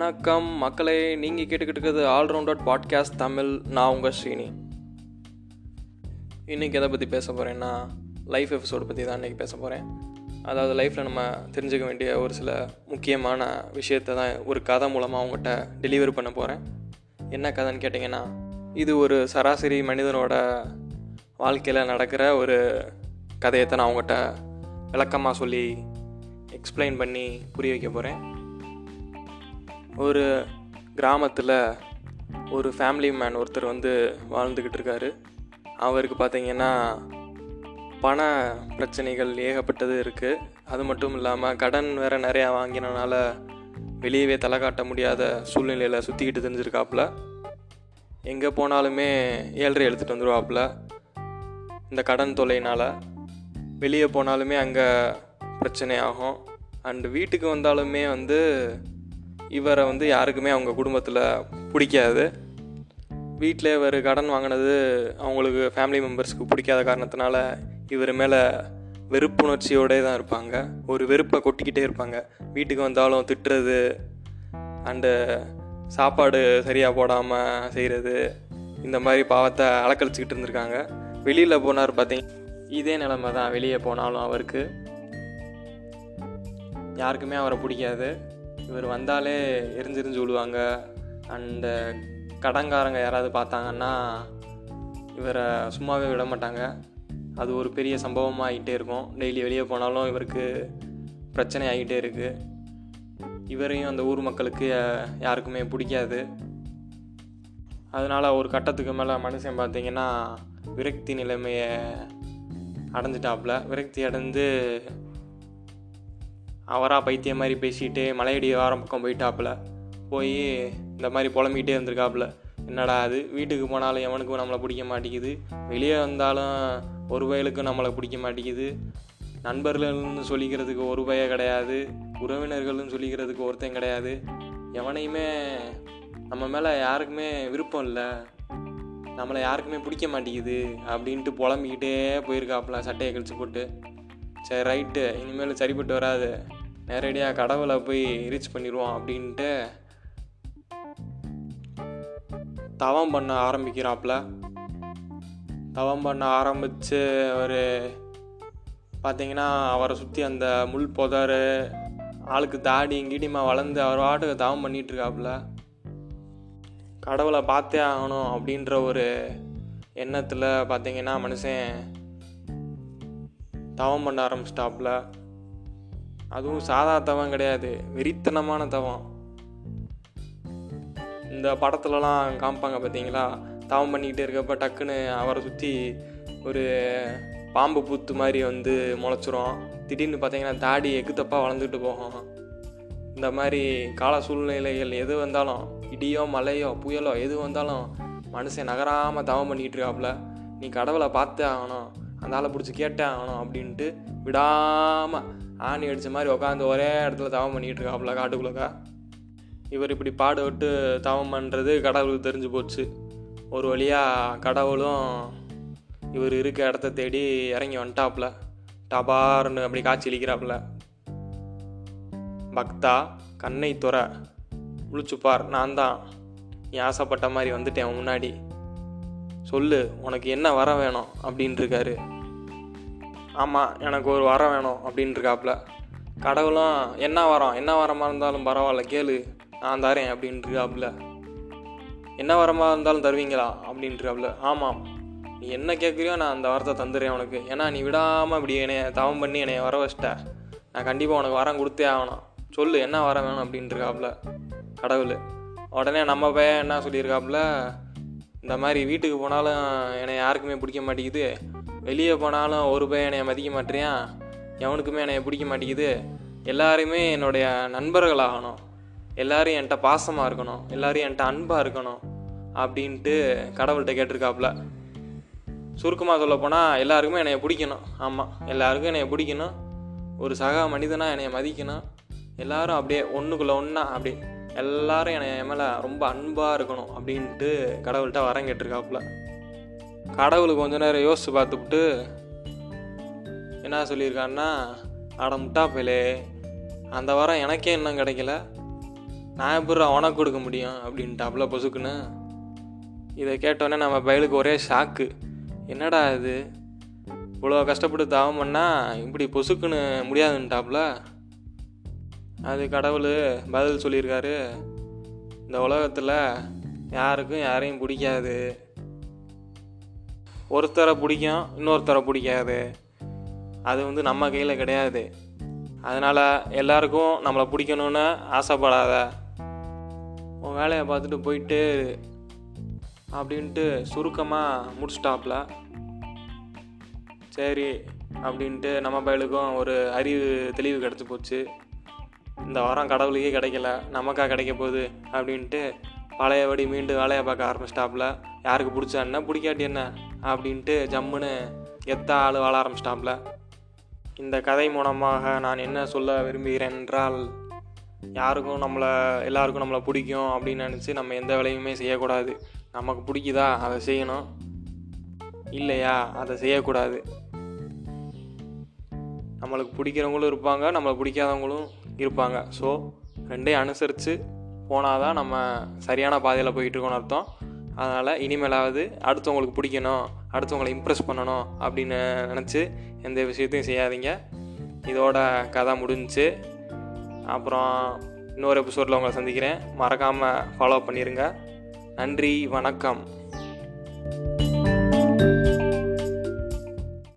வணக்கம் மக்களே, நீங்கள் கேட்டுக்கிட்டு இருக்கிறது ஆல் ரவுண்டர் பாட்காஸ்ட் தமிழ். நான் உங்கள் ஸ்ரீனி. இன்றைக்கி எதை பற்றி பேச போகிறேன்னா, லைஃப் எபிசோடு பற்றி தான் இன்றைக்கி பேச போகிறேன். அதாவது லைஃப்பில் நம்ம தெரிஞ்சுக்க வேண்டிய ஒரு சில முக்கியமான விஷயத்தை தான் ஒரு கதை மூலமாக அவங்ககிட்ட டெலிவரி பண்ண போகிறேன். என்ன கதைன்னு கேட்டிங்கன்னா, இது ஒரு சராசரி மனிதனோட வாழ்க்கையில் நடக்கிற ஒரு கதையை தான் நான் அவங்ககிட்ட விளக்கமாக சொல்லி எக்ஸ்பிளைன் பண்ணி புரிய வைக்க போகிறேன். ஒரு கிராமத்தில் ஒரு ஃபேமிலி மேன் ஒருத்தர் வந்து வாழ்ந்துக்கிட்டு இருக்காரு. அவருக்கு பார்த்திங்கன்னா பண பிரச்சனைகள் ஏகப்பட்டது இருக்குது. அது மட்டும் இல்லாமல் கடன் வேறு நிறையா வாங்கினனால வெளியவே தலை காட்ட முடியாத சூழ்நிலையில் சுற்றிக்கிட்டு தெரிஞ்சிருக்காப்புல. எங்கே போனாலுமே ஏழ்ரை எடுத்துகிட்டு வந்துடுவாப்புல. இந்த கடன் தொல்லைனால் வெளியே போனாலுமே அங்கே பிரச்சனை ஆகும். அண்டு வீட்டுக்கு வந்தாலுமே வந்து இவரை வந்து யாருக்குமே அவங்க குடும்பத்தில் பிடிக்காது. வீட்டில் இவர் கடன் வாங்கினது அவங்களுக்கு ஃபேமிலி மெம்பர்ஸ்க்கு பிடிக்காத காரணத்தினால இவர் மேலே வெறுப்புணர்ச்சியோடே தான் இருப்பாங்க. ஒரு வெறுப்பை கொட்டிக்கிட்டே இருப்பாங்க. வீட்டுக்கு வந்தாலும் திட்டுறது, அண்டு சாப்பாடு சரியாக போடாமல் செய்கிறது, இந்த மாதிரி பாவத்தை அலக்கழிச்சிக்கிட்டு இருந்திருக்காங்க. வெளியில் போனார் பார்த்தீங்க, இதே நிலைமை தான். வெளியே போனாலும் அவருக்கு யாருக்குமே அவரை பிடிக்காது. இவர் வந்தாலே எரிஞ்செரிஞ்சு விழுவாங்க. அண்டு கடங்காரங்க யாராவது பார்த்தாங்கன்னா இவரை சும்மாவே விட மாட்டாங்க. அது ஒரு பெரிய சம்பவமாக ஆகிட்டே இருக்கும். டெய்லி வெளியே போனாலும் இவருக்கு பிரச்சனை ஆகிட்டே இருக்குது. இவரையும் அந்த ஊர் மக்களுக்கு யாருக்குமே பிடிக்காது. அதனால் ஒரு கட்டத்துக்கு மேலே மனுஷன் பார்த்திங்கன்னா விரக்தி நிலைமையை அடைஞ்சிட்டாப்புல. விரக்தி அடைந்து அவராக பைத்தியம் மாதிரி பேசிகிட்டு மலையடி வாரம் பக்கம் போயிட்டாப்புல. போய் இந்த மாதிரி புலம்பிக்கிட்டே இருந்திருக்காப்புல. என்னடா அது, வீட்டுக்கு போனாலும் எவனுக்கும் நம்மளை பிடிக்க மாட்டேங்குது, வெளியே வந்தாலும் ஒரு வயலுக்கும் நம்மளை பிடிக்க மாட்டேங்குது, நண்பர்கள்னு சொல்லிக்கிறதுக்கு ஒரு பய கிடையாது, உறவினர்கள்னு சொல்லிக்கிறதுக்கு ஒருத்தன் கிடையாது, எவனையுமே நம்ம மேலே யாருக்குமே விருப்பம் இல்லை, நம்மளை யாருக்குமே பிடிக்க மாட்டேங்குது அப்படின்ட்டு புலம்பிக்கிட்டே போயிருக்காப்புல சட்டையை கழிச்சு போட்டு. சரி ரைட்டு, இனிமேல் சரிப்பட்டு வராது, நேரடியாக கடவுளை போய் ரீச் பண்ணிடுவோம் அப்படின்ட்டு தவம் பண்ண ஆரம்பிக்கிறாப்புல. தவம் பண்ண ஆரம்பித்து அவர் பார்த்திங்கன்னா அவரை சுற்றி அந்த முள் புதர், ஆளுக்கு தாடி இங்கிட்டிமா வளர்ந்து அவர் வாட்டுக்கு தவம் பண்ணிகிட்ருக்காப்புல. கடவுளை பார்த்தே ஆகணும் அப்படின்ற ஒரு எண்ணத்தில் பார்த்திங்கன்னா மனுஷன் தவம் பண்ண ஆரம்பிச்சிட்டாப்புல. அதுவும் சாதா தவம் கிடையாது, வெறித்தனமான தவம். இந்த படத்துலலாம் காமிப்பாங்க பார்த்தீங்களா, தவம் பண்ணிக்கிட்டே இருக்கப்ப டக்குன்னு அவரை சுற்றி ஒரு பாம்பு பூத்து மாதிரி வந்து முளைச்சிரும். திடீர்னு பார்த்தீங்கன்னா தாடி எக்குத்தப்பாக வளர்ந்துக்கிட்டு போகும். இந்த மாதிரி கால சூழ்நிலைகள் எது வந்தாலும், இடியோ மலையோ புயலோ எது வந்தாலும் மனுஷன் நகராமல் தவம் பண்ணிக்கிட்டு இருக்காப்புல. நீ கடவுளை பார்த்தே ஆகணும், அந்த ஆளை பிடிச்சி கேட்டே ஆகணும் அப்படின்ட்டு விடாமல் ஆணி அடித்த மாதிரி உட்காந்து ஒரே இடத்துல தவம் பண்ணிக்கிட்டு இருக்காப்புல காட்டுக்குள்ளக்கா. இவர் இப்படி பாடுபட்டு தவம் பண்ணுறது கடவுளுக்கு தெரிஞ்சு போச்சு. ஒரு வழியாக கடவுளும் இவர் இருக்க இடத்த தேடி இறங்கி வந்துட்டாப்புல. டபார்னு அப்படி காய்ச்சி இழிக்கிறாப்புல. பக்தா கண்ணை துறை முழிச்சுப்பார், நான் தான் நீ ஆசைப்பட்ட மாதிரி வந்துட்டேன் முன்னாடி, சொல்லு உனக்கு என்ன வர வேணும் அப்படின்ட்டுருக்காரு. ஆமாம், எனக்கு ஒரு வரம் வேணும் அப்படின்ட்டுருக்காப்புல. கடவுளும் என்ன வரம், என்ன வரமாக இருந்தாலும் பரவாயில்ல கேளு, நான் தரேன் அப்படின்ட்டுருக்காப்புல. என்ன வரமாக இருந்தாலும் தருவீங்களா அப்படின்ட்டுருக்காப்புல. ஆமாம், நீ என்ன கேட்குறியோ நான் அந்த வரத்தை தந்துடுறேன் உனக்கு, ஏன்னா நீ விடாமல் இப்படி என்னைய தவம் பண்ணி என்னைய வர வச்சிட்ட, நான் கண்டிப்பாக உனக்கு வரம் கொடுத்தே ஆகணும், சொல்லு என்ன வர வேணும் அப்படின்ட்டுருக்காப்புல கடவுள். உடனே நம்ம பையன் என்ன சொல்லியிருக்காப்புல, இந்த மாதிரி வீட்டுக்கு போனாலும் என்னை யாருக்குமே பிடிக்க மாட்டேங்குது, வெளியே போனாலும் ஒரு பையன் என்னைய மதிக்க மாட்டேறியான், எவனுக்குமே என்னைய பிடிக்க மாட்டேங்குது, எல்லாருமே என்னுடைய நண்பர்களாகணும், எல்லோரும் என்கிட்ட பாசமாக இருக்கணும், எல்லோரும் என்கிட்ட அன்பாக இருக்கணும் அப்படின்ட்டு கடவுள்கிட்ட கேட்டிருக்காப்புல. சுருக்கமாக சொல்லப்போனால் எல்லாருக்குமே என்னைய பிடிக்கணும். ஆமாம், எல்லாருக்கும் என்னைய பிடிக்கணும், ஒரு சக மனிதனாக என்னைய மதிக்கணும், எல்லோரும் அப்படியே ஒன்றுக்குள்ளே ஒன்றா அப்படி எல்லாரும் என் மேலே ரொம்ப அன்பாக இருக்கணும் அப்படின்ட்டு கடவுள்கிட்ட வரம் கேட்டிருக்காப்புல. கடவுள் கொஞ்ச நேரம் யோசித்து பார்த்துட்டு என்ன சொல்லியிருக்காருன்னா, அட முட்டாப்பையிலே, அந்த வரம் எனக்கே இன்னும் கிடைக்கல, நான் எப்படி உனக்கு கொடுக்க முடியும் அப்படின்ட்டாப்புல பொசுக்குன்னு. இதை கேட்டோன்னே நம்ம பயலுக்கு ஒரே ஷாக்கு. என்னடா இது இவ்வளோ கஷ்டப்பட்டு தாவம்னா இப்படி பொசுக்குன்னு முடியாதுன்ட்டாப்புல. அது கடவுள் பதில் சொல்லியிருக்காரு, இந்த உலகத்தில் யாருக்கும் யாரையும் பிடிக்காது, ஒருத்தரை பிடிக்கும் இன்னொருத்தரை பிடிக்காது, அது வந்து நம்ம கையில் கிடையாது. அதனால் எல்லாருக்கும் நம்மளை பிடிக்கணும்னு ஆசைப்படாத, உன் வேலையை பார்த்துட்டு போயிட்டு அப்படின்ட்டு சுருக்கமாக முடிச்சுட்டாப்புல. சரி அப்படின்ட்டு நம்ம பயலுக்கும் ஒரு அறிவு தெளிவு கிடச்சி போச்சு. இந்த வாரம் கடவுளுக்கே கிடைக்கல, நமக்கா கிடைக்க போகுது அப்படின்ட்டு பழையபடி மீண்டும் வேலையை பார்க்க ஆரம்பிச்சிட்டாப்புல. யாருக்கு பிடிச்சா என்ன பிடிக்காட்டி என்ன அப்படின்ட்டு ஜம்முன்னு எத்த ஆள் வாழ ஆரம்பிச்சிட்டாப்புல. இந்த கதை மூலமாக நான் என்ன சொல்ல விரும்புகிறேன் என்றால், யாருக்கும் நம்மளை எல்லாருக்கும் நம்மளை பிடிக்கும் அப்படின்னு நினச்சி நம்ம எந்த வேலையுமே செய்யக்கூடாது. நமக்கு பிடிக்குதா அதை செய்யணும், இல்லையா அதை செய்யக்கூடாது. நம்மளுக்கு பிடிக்கிறவங்களும் இருப்பாங்க, நம்மளை பிடிக்காதவங்களும் இருப்பாங்க. ஸோ ரெண்டையும் அனுசரித்து போனால் தான் நம்ம சரியான பாதையில் போயிட்டுருக்கோன்னு அர்த்தம். அதனால் இனிமேலாவது அடுத்தவங்களுக்கு பிடிக்கணும், அடுத்தவங்களை இம்ப்ரெஸ் பண்ணணும் அப்படின்னு நினச்சி எந்த விஷயத்தையும் செய்யாதீங்க. இதோட கதை முடிஞ்சு. அப்புறம் இன்னொரு எபிசோடில் உங்களை சந்திக்கிறேன். மறக்காமல் ஃபாலோ பண்ணிடுங்க. நன்றி, வணக்கம்.